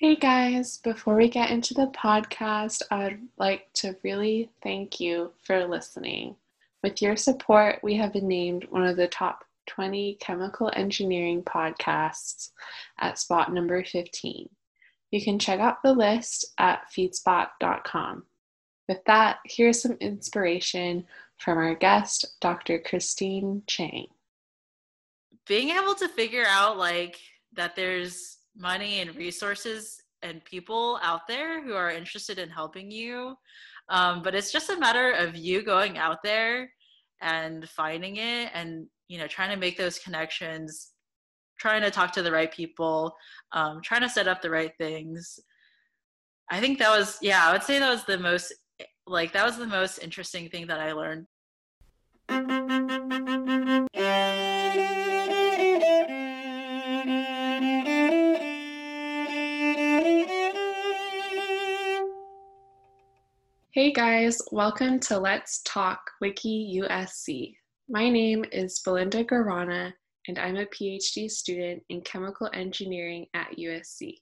Hey guys, before we get into the podcast, I'd like to really thank you for listening. With your support, we have been named one of the top 20 chemical engineering podcasts at spot number 15. You can check out the list at feedspot.com. With that, here's some inspiration from our guest, Dr. Christine Cheng. Being able to figure out that there's money and resources and people out there who are interested in helping you. But it's just a matter of you going out there and finding it and, trying to make those connections, trying to talk to the right people, trying to set up the right things. I think that was, I would say that was the most, that was the most interesting thing that I learned. Hey guys, welcome to Let's Talk WiCHE USC. My name is Belinda Garana, and I'm a PhD student in chemical engineering at USC.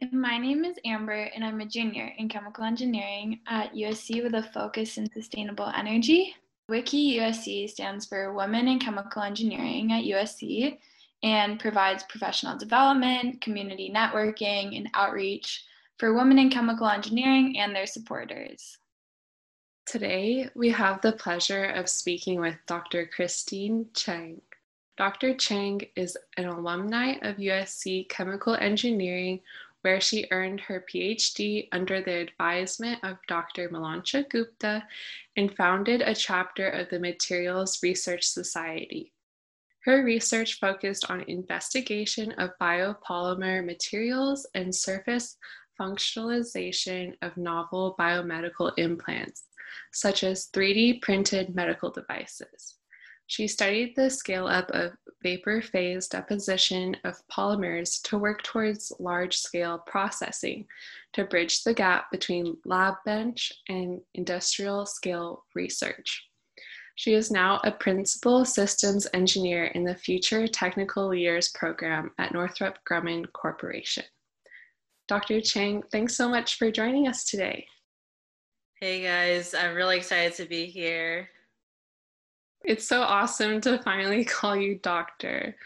And my name is Amber, and I'm a junior in chemical engineering at USC with a focus in sustainable energy. WiCHE USC stands for Women in Chemical Engineering at USC and provides professional development, community networking, and outreach for women in chemical engineering and their supporters. Today, we have the pleasure of speaking with Dr. Christine Cheng. Dr. Cheng is an alumni of USC Chemical Engineering, where she earned her PhD under the advisement of Dr. Malancha Gupta and founded a chapter of the Materials Research Society. Her research focused on investigation of biopolymer materials and surface functionalization of novel biomedical implants, such as 3D printed medical devices. She studied the scale-up of vapor phase deposition of polymers to work towards large-scale processing to bridge the gap between lab bench and industrial-scale research. She is now a principal systems engineer in the Future Technical Leaders Program at Northrop Grumman Corporation. Dr. Cheng, thanks so much for joining us today. Hey guys, I'm really excited to be here. It's so awesome to finally call you doctor.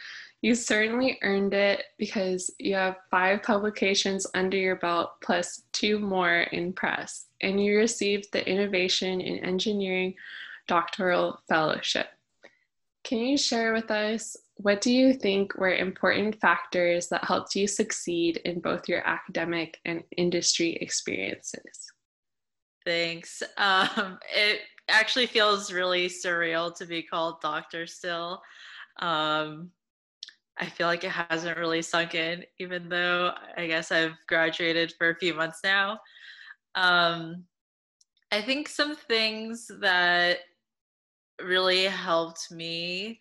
You certainly earned it because you have 5 publications under your belt plus 2 more in press, and you received the Innovation in Engineering Doctoral Fellowship. Can you share with us what do you think were important factors that helped you succeed in both your academic and industry experiences? Thanks. It actually feels really surreal to be called doctor still. I feel like it hasn't really sunk in, even though I guess I've graduated for a few months now. I think some things that really helped me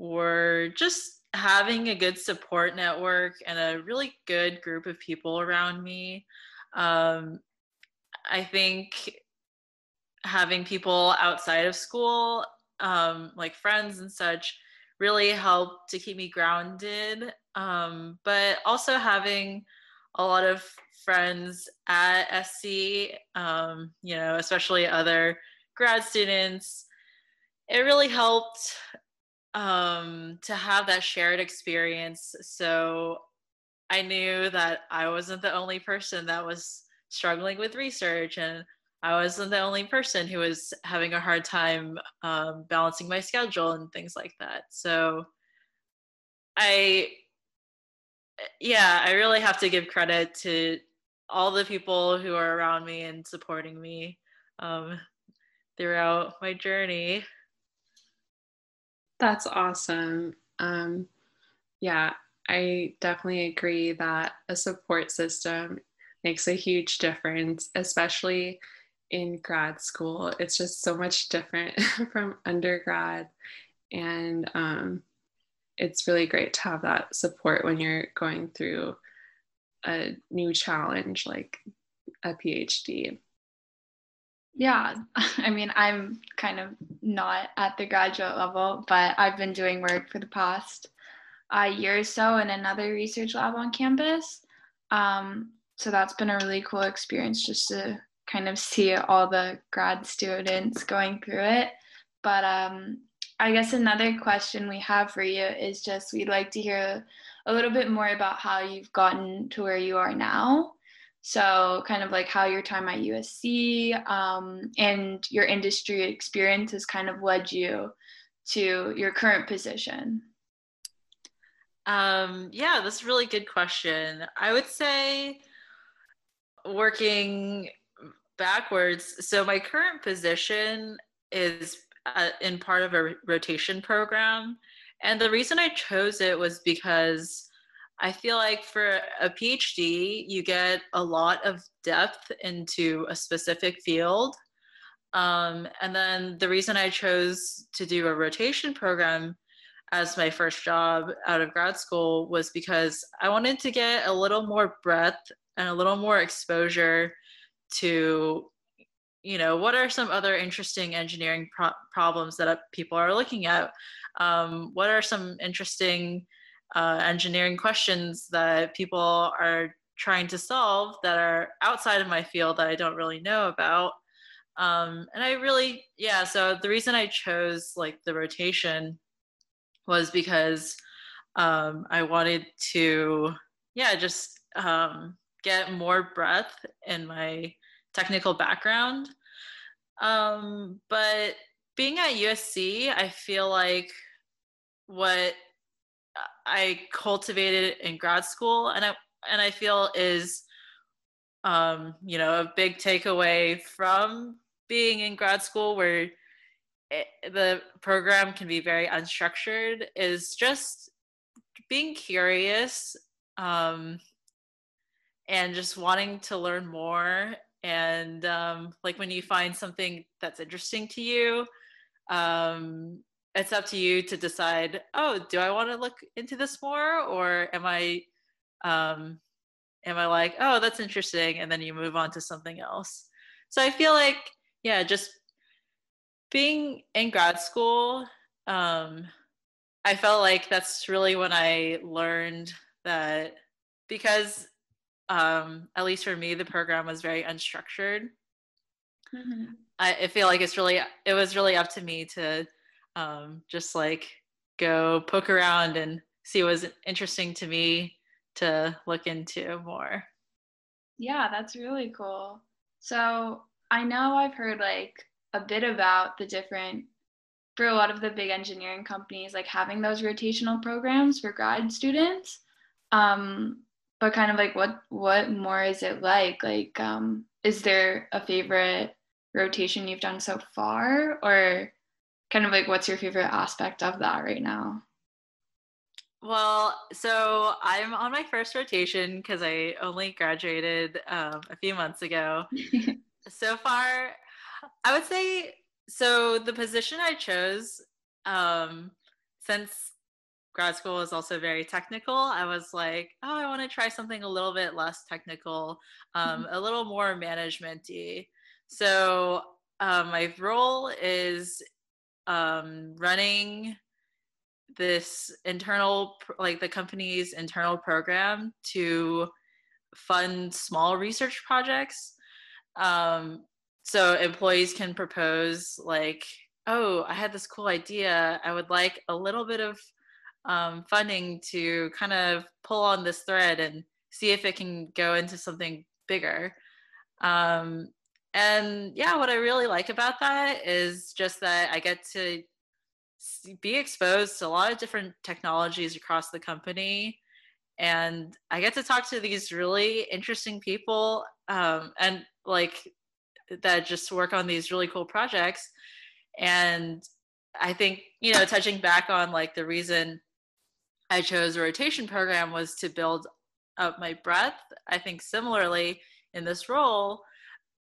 were just having a good support network and a really good group of people around me. I think having people outside of school, like friends and such, really helped to keep me grounded. But also having a lot of friends at SC, especially other grad students, it really helped to have that shared experience. So I knew that I wasn't the only person that was struggling with research, and I wasn't the only person who was having a hard time balancing my schedule and things like that. So I really have to give credit to all the people who are around me and supporting me throughout my journey. That's awesome. I definitely agree that a support system makes a huge difference, especially in grad school. It's just so much different from undergrad. And it's really great to have that support when you're going through a new challenge, like a PhD. Yeah, I'm kind of not at the graduate level, but I've been doing work for the past year or so in another research lab on campus. So that's been a really cool experience just to kind of see all the grad students going through it. But I guess another question we have for you is just, we'd like to hear a little bit more about how you've gotten to where you are now. So kind of like how your time at USC and your industry experience has kind of led you to your current position. Yeah, that's a really good question. I would say working backwards. So my current position is in part of a rotation program. And the reason I chose it was because I feel like for a PhD, you get a lot of depth into a specific field. And then the reason I chose to do a rotation program as my first job out of grad school was because I wanted to get a little more breadth and a little more exposure to, you know, what are some other interesting engineering problems that people are looking at? What are some interesting engineering questions that people are trying to solve that are outside of my field that I don't really know about? And I really, yeah, so the reason I chose like the rotation was because I wanted to, yeah, just get more breadth in my technical background. But being at USC, I feel like what I cultivated in grad school and I feel is, you know, a big takeaway from being in grad school where the program can be very unstructured is just being curious and just wanting to learn more. And like when you find something that's interesting to you, it's up to you to decide, oh, do I want to look into this more? Or am I like, oh, that's interesting. And then you move on to something else. So I feel like, yeah, just being in grad school, I felt like that's really when I learned that, because at least for me, the program was very unstructured. Mm-hmm. I feel like it was really up to me to just like go poke around and see what was interesting to me to look into more. Yeah, that's really cool. So I know I've heard like a bit about the different, for a lot of the big engineering companies, like having those rotational programs for grad students. But kind of like, what more is it like? Like, is there a favorite rotation you've done so far, or kind of like, what's your favorite aspect of that right now? Well, so I'm on my first rotation because I only graduated a few months ago. So far, I would say, so the position I chose, since grad school is also very technical, I was like, oh, I want to try something a little bit less technical, a little more management-y. So my role is running this internal, like the company's internal program to fund small research projects. So employees can propose like, oh, I had this cool idea. I would like a little bit of funding to kind of pull on this thread and see if it can go into something bigger. And yeah, what I really like about that is just that I get to be exposed to a lot of different technologies across the company. And I get to talk to these really interesting people and like that just work on these really cool projects. And I think, you know, touching back on like the reason I chose a rotation program was to build up my breadth. I think similarly in this role,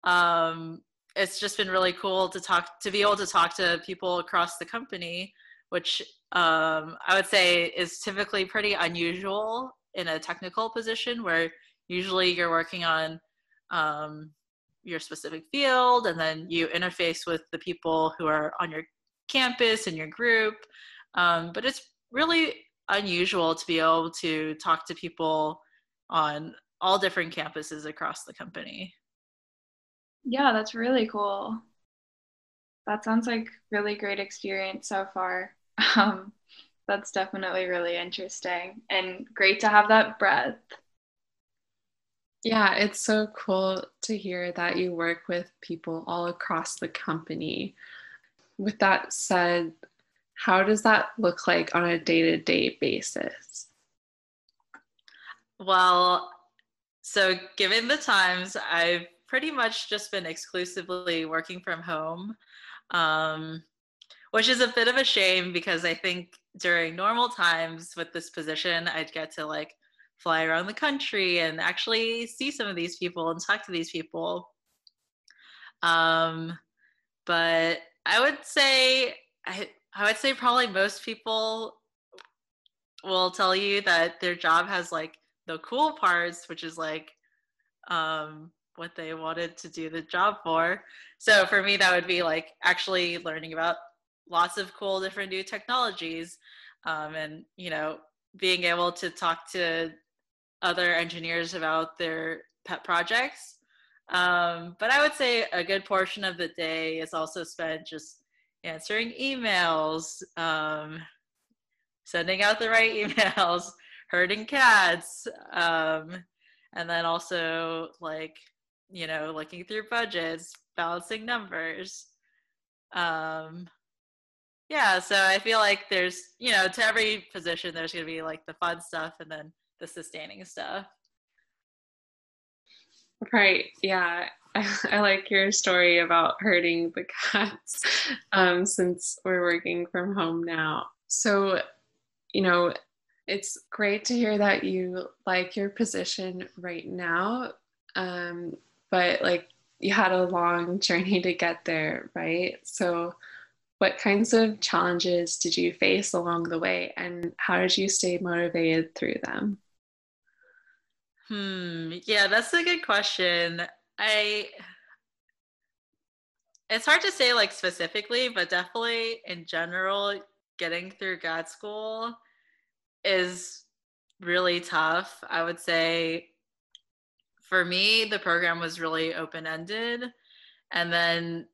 it's just been really cool to be able to talk to people across the company, which I would say is typically pretty unusual in a technical position where usually you're working on your specific field and then you interface with the people who are on your campus and your group. But it's really unusual to be able to talk to people on all different campuses across the company. Yeah, that's really cool. That sounds like really great experience so far. That's definitely really interesting and great to have that breadth. Yeah, it's so cool to hear that you work with people all across the company. With that said, how does that look like on a day-to-day basis? Well, so given the times, I've pretty much just been exclusively working from home, which is a bit of a shame because I think during normal times with this position, I'd get to like fly around the country and actually see some of these people and talk to these people. But I would say, I would say probably most people will tell you that their job has like the cool parts, which is like what they wanted to do the job for. So for me, that would be like actually learning about lots of cool different new technologies, and, you know, being able to talk to other engineers about their pet projects. But I would say a good portion of the day is also spent just answering emails, sending out the right emails, herding cats, and then also like, you know, looking through budgets, balancing numbers. Yeah, so I feel like there's, you know, to every position, there's going to be like the fun stuff and then the sustaining stuff. Right. Yeah. I like your story about herding the cats, since we're working from home now. So, you know, it's great to hear that you like your position right now. But like you had a long journey to get there, right? So what kinds of challenges did you face along the way and how did you stay motivated through them? Yeah, that's a good question. It's hard to say like specifically, but definitely in general, getting through grad school is really tough. I would say for me, the program was really open-ended, and then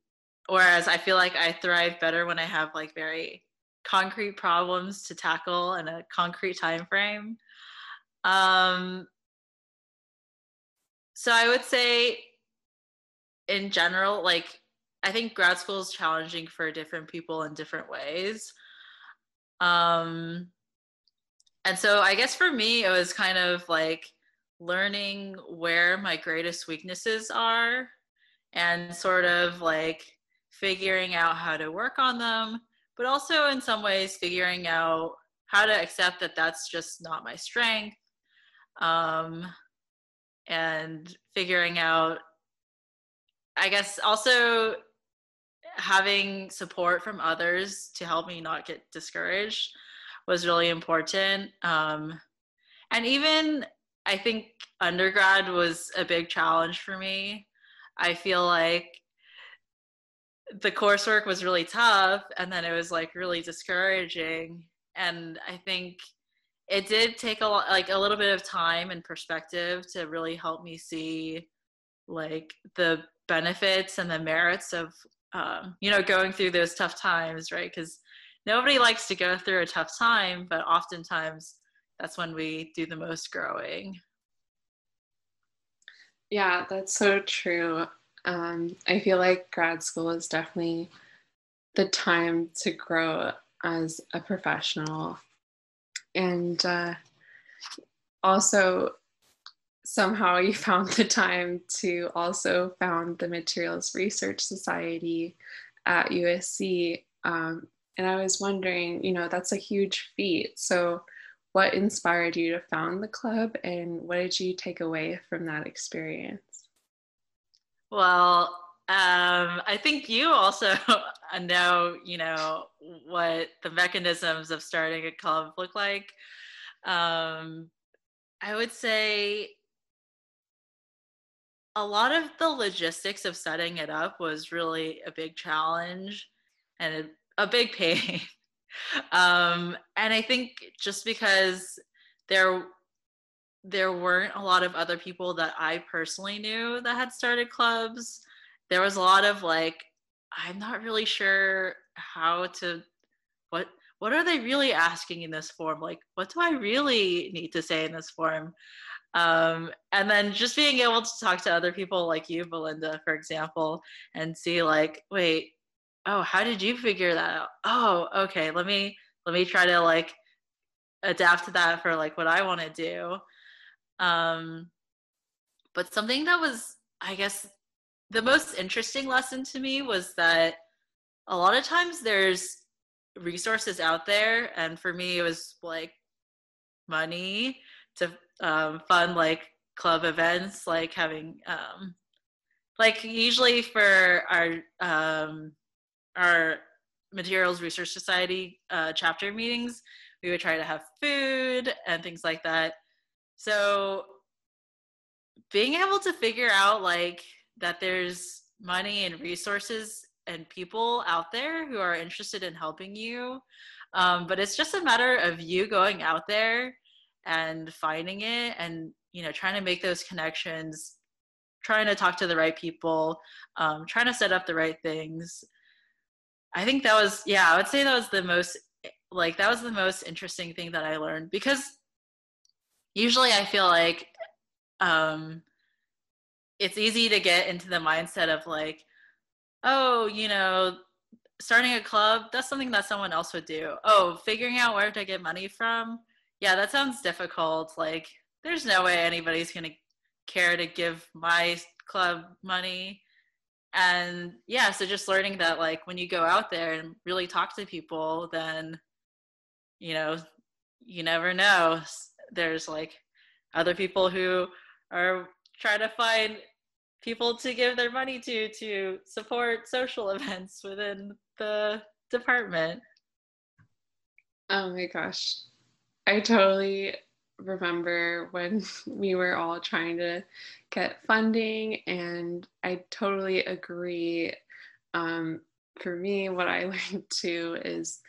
whereas I feel like I thrive better when I have like very concrete problems to tackle in a concrete time frame. So I would say in general, like I think grad school is challenging for different people in different ways. And so I guess for me, it was kind of like learning where my greatest weaknesses are and sort of like figuring out how to work on them, but also in some ways figuring out how to accept that that's just not my strength, and figuring out, I guess, also having support from others to help me not get discouraged was really important. And even I think undergrad was a big challenge for me. I feel like the coursework was really tough and then it was like really discouraging. And I think it did take a little bit of time and perspective to really help me see like the benefits and the merits of, you know, going through those tough times, right? Because nobody likes to go through a tough time, but oftentimes that's when we do the most growing. Yeah, that's so true. I feel like grad school is definitely the time to grow as a professional. And also somehow you found the time to also found the Materials Research Society at USC. And I was wondering, you know, that's a huge feat. So what inspired you to found the club and what did you take away from that experience? Well, I think you also know, you know, what the mechanisms of starting a club look like. I would say a lot of the logistics of setting it up was really a big challenge and a big pain. And I think just because there there weren't a lot of other people that I personally knew that had started clubs. There was a lot of like, I'm not really sure how to, what are they really asking in this form? Like, what do I really need to say in this form? And then just being able to talk to other people like you, Belinda, for example, and see like, wait, oh, how did you figure that out? Oh, okay, let me try to like adapt to that for like what I want to do. But something that was, I guess, the most interesting lesson to me was that a lot of times there's resources out there, and for me it was like money to fund like club events, like having like usually for our Materials Research Society chapter meetings, we would try to have food and things like that. So being able to figure out like that there's money and resources and people out there who are interested in helping you, but it's just a matter of you going out there and finding it, and you know, trying to make those connections, trying to talk to the right people, trying to set up the right things. I think that was, yeah, I would say that was the most, like, that was the most interesting thing that I learned, because usually I feel like it's easy to get into the mindset of like, oh, you know, starting a club, that's something that someone else would do. Oh, figuring out where to get money from, yeah, that sounds difficult. Like, there's no way anybody's gonna care to give my club money. And yeah, so just learning that like when you go out there and really talk to people, then, you know, you never know. There's like other people who are trying to find people to give their money to support social events within the department. Oh my gosh. I totally remember when we were all trying to get funding, and I totally agree. For me, what I learned too is,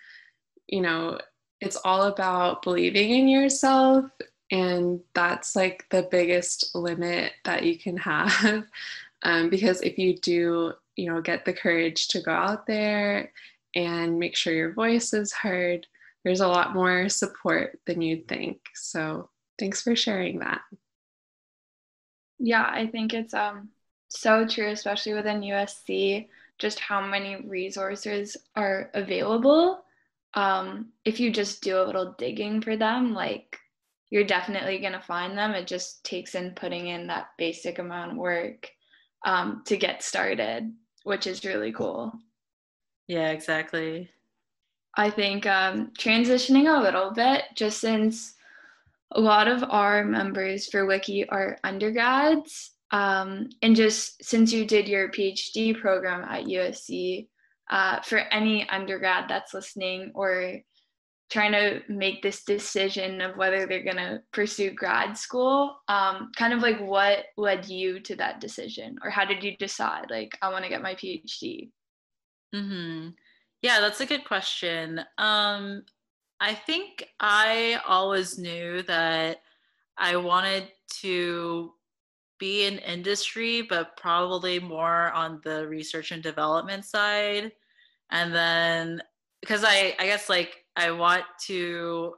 you know, it's all about believing in yourself, and that's like the biggest limit that you can have, because if you do, you know, get the courage to go out there and make sure your voice is heard, there's a lot more support than you'd think. So thanks for sharing that. Yeah, I think it's so true, especially within USC, just how many resources are available. If you just do a little digging for them, like you're definitely gonna find them. It just takes in putting in that basic amount of work to get started, which is really cool. Yeah, exactly. I think transitioning a little bit, just since a lot of our members for WiCHE are undergrads, and just since you did your PhD program at USC, for any undergrad that's listening or trying to make this decision of whether they're going to pursue grad school, kind of like what led you to that decision, or how did you decide, like, I want to get my PhD? Mm-hmm. Yeah, that's a good question. I think I always knew that I wanted to be in industry, but probably more on the research and development side. And then, because I guess like I want to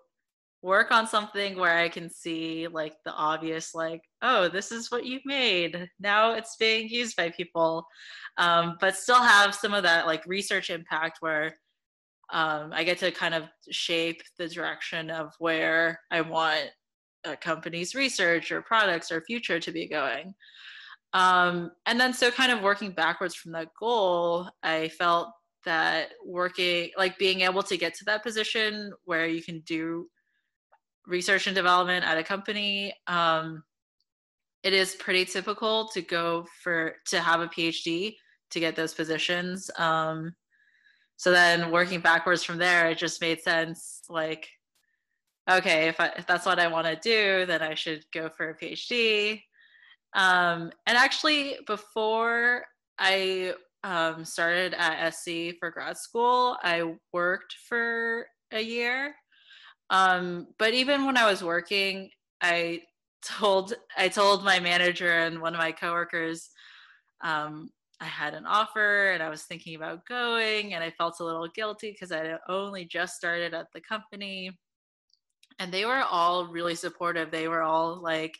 work on something where I can see like the obvious, like, oh, this is what you've made, now it's being used by people, but still have some of that like research impact where I get to kind of shape the direction of where I want a company's research or products or future to be going. And then so kind of working backwards from that goal, I felt that working, like being able to get to that position where you can do research and development at a company, it is pretty typical to go for, to have a PhD to get those positions. So then working backwards from there, it just made sense, like, okay, if that's what I want to do, then I should go for a PhD. And actually before I started at SC for grad school, I worked for a year. But even when I was working, I I told my manager and one of my coworkers, I had an offer and I was thinking about going, and I felt a little guilty because I had only just started at the company. And they were all really supportive. They were all like,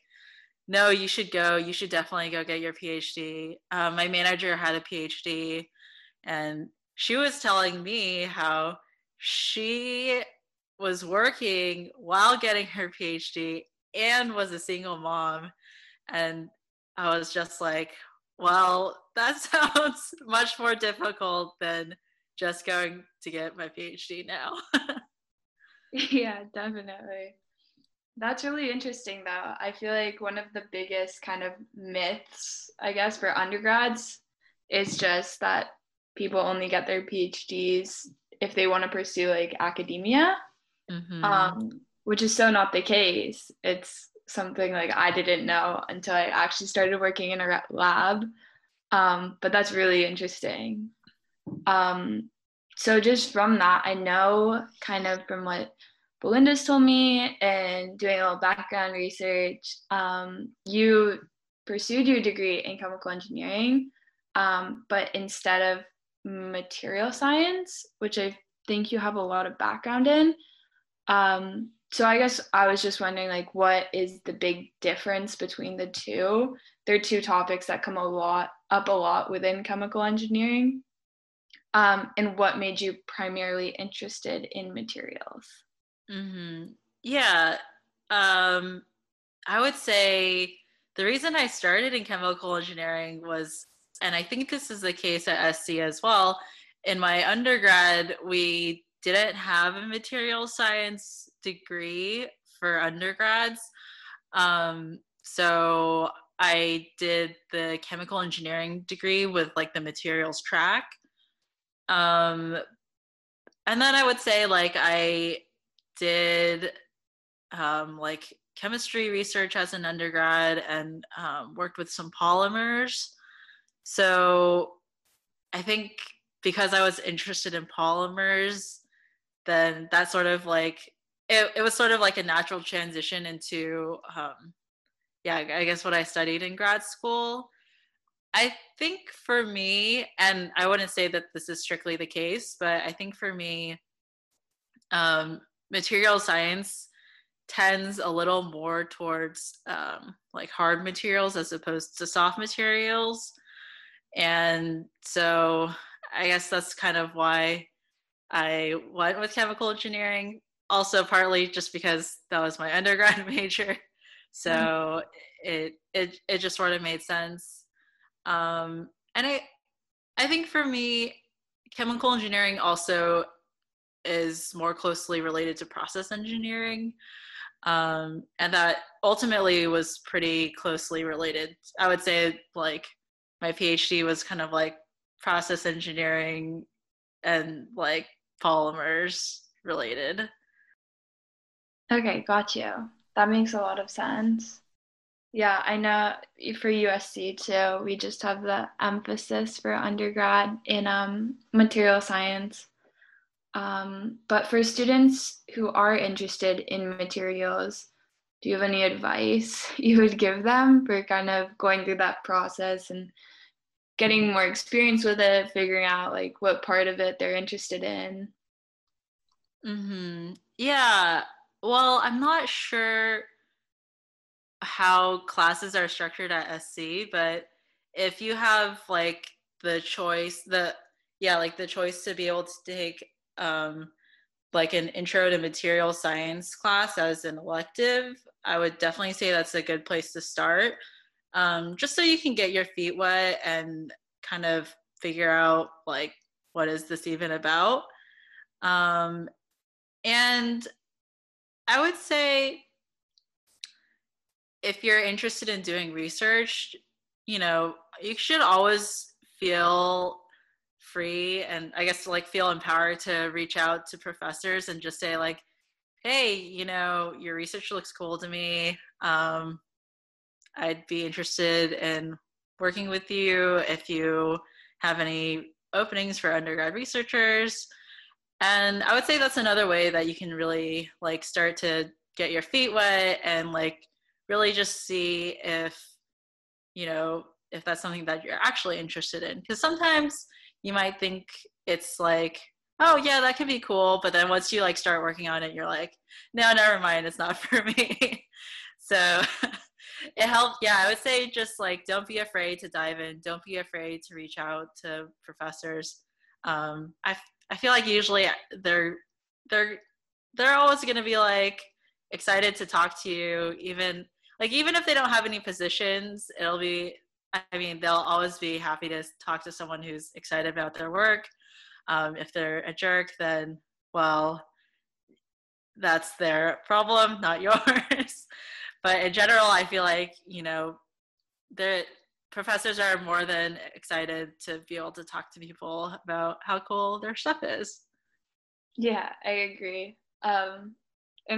no, you should go. You should definitely go get your PhD. My manager had a PhD, and she was telling me how she was working while getting her PhD and was a single mom. And I was just like, well, that sounds much more difficult than just going to get my PhD now. Yeah, definitely. That's really interesting, though. I feel like one of the biggest kind of myths, I guess, for undergrads is just that people only get their PhDs if they want to pursue like academia, mm-hmm. Which is so not the case. It's something like I didn't know until I actually started working in a lab. But that's really interesting. So just from that, I know kind of from what Belinda's told me and doing a little background research, you pursued your degree in chemical engineering, but instead of material science, which I think you have a lot of background in. So I guess I was just wondering, like, what is the big difference between the two? There are two topics that come up a lot within chemical engineering. And what made you primarily interested in materials? Mm-hmm. Yeah. I would say the reason I started in chemical engineering was, and I think this is the case at SC as well, in my undergrad, we didn't have a materials science degree for undergrads. So I did the chemical engineering degree with like the materials track. And then I would say like I did like chemistry research as an undergrad and worked with some polymers. So I think because I was interested in polymers, then that sort of like, it was sort of like a natural transition into, yeah, I guess what I studied in grad school. I think for me, and I wouldn't say that this is strictly the case, but I think for me, material science tends a little more towards like hard materials as opposed to soft materials. And so I guess that's kind of why I went with chemical engineering, also partly just because that was my undergrad major. So mm-hmm. it just sort of made sense. And I think for me, chemical engineering also is more closely related to process engineering. And that ultimately was pretty closely related. I would say like my PhD was kind of like process engineering and like polymers related. Okay, got you. That makes a lot of sense. Yeah, I know for USC too, we just have the emphasis for undergrad in material science. But for students who are interested in materials, do you have any advice you would give them for kind of going through that process and getting more experience with it, figuring out like what part of it they're interested in? Mm-hmm. Yeah, well, I'm not sure how classes are structured at SC, but if you have like the choice, the choice to be able to take like an intro to material science class as an elective, I would definitely say that's a good place to start, just so you can get your feet wet and kind of figure out like, what is this even about? And I would say, if you're interested in doing research, you know, you should always feel free and I guess like feel empowered to reach out to professors and just say like, hey, you know, your research looks cool to me. I'd be interested in working with you if you have any openings for undergrad researchers. And I would say that's another way that you can really like start to get your feet wet and like really just see if, you know, if that's something that you're actually interested in. Because sometimes you might think it's like, oh yeah, that could be cool. But then once you like start working on it, you're like, no, never mind, it's not for me. So it helped. Yeah, I would say just like, don't be afraid to dive in. Don't be afraid to reach out to professors. I feel like usually they're always going to be like excited to talk to you, even if they don't have any positions. It'll be, I mean, they'll always be happy to talk to someone who's excited about their work. If they're a jerk, then, well, that's their problem, not yours. But in general, I feel like, you know, the professors are more than excited to be able to talk to people about how cool their stuff is. Yeah, I agree. And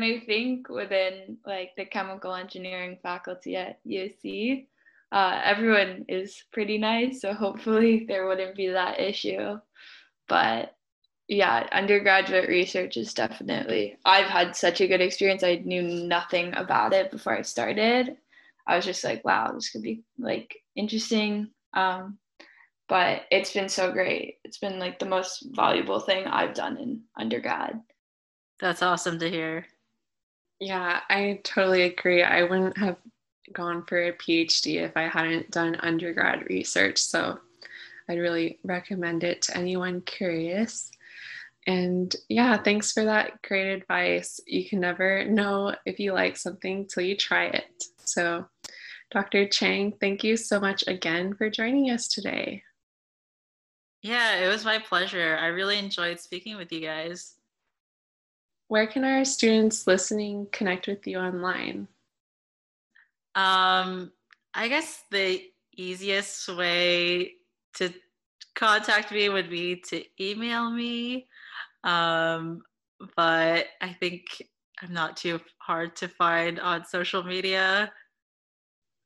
I think within like the chemical engineering faculty at USC, everyone is pretty nice, so hopefully there wouldn't be that issue. But yeah, undergraduate research is definitely, I've had such a good experience. I knew nothing about it before I started. I was just like, wow, this could be like interesting. But it's been so great. It's been like the most valuable thing I've done in undergrad. That's awesome to hear. Yeah, I totally agree. I wouldn't have gone for a PhD if I hadn't done undergrad research. So I'd really recommend it to anyone curious. And yeah, thanks for that great advice. You can never know if you like something till you try it. So Dr. Cheng, thank you so much again for joining us today. Yeah, it was my pleasure. I really enjoyed speaking with you guys. Where can our students listening connect with you online? I guess the easiest way to contact me would be to email me, but I think I'm not too hard to find on social media.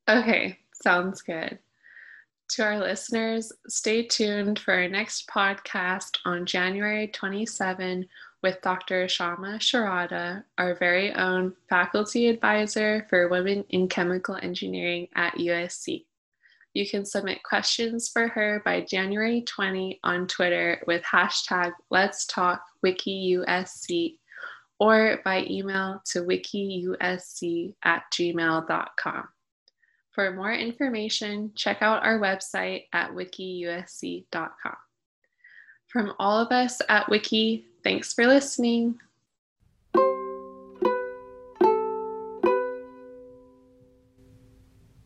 Okay, sounds good. To our listeners, stay tuned for our next podcast on January 27 with Dr. Shama Sharada, our very own faculty advisor for women in chemical engineering at USC. You can submit questions for her by January 20 on Twitter with hashtag Let's Talk WikiUSC, or by email to wikiusc@gmail.com. For more information, check out our website at wikiusc.com. From all of us at WiCHE, thanks for listening.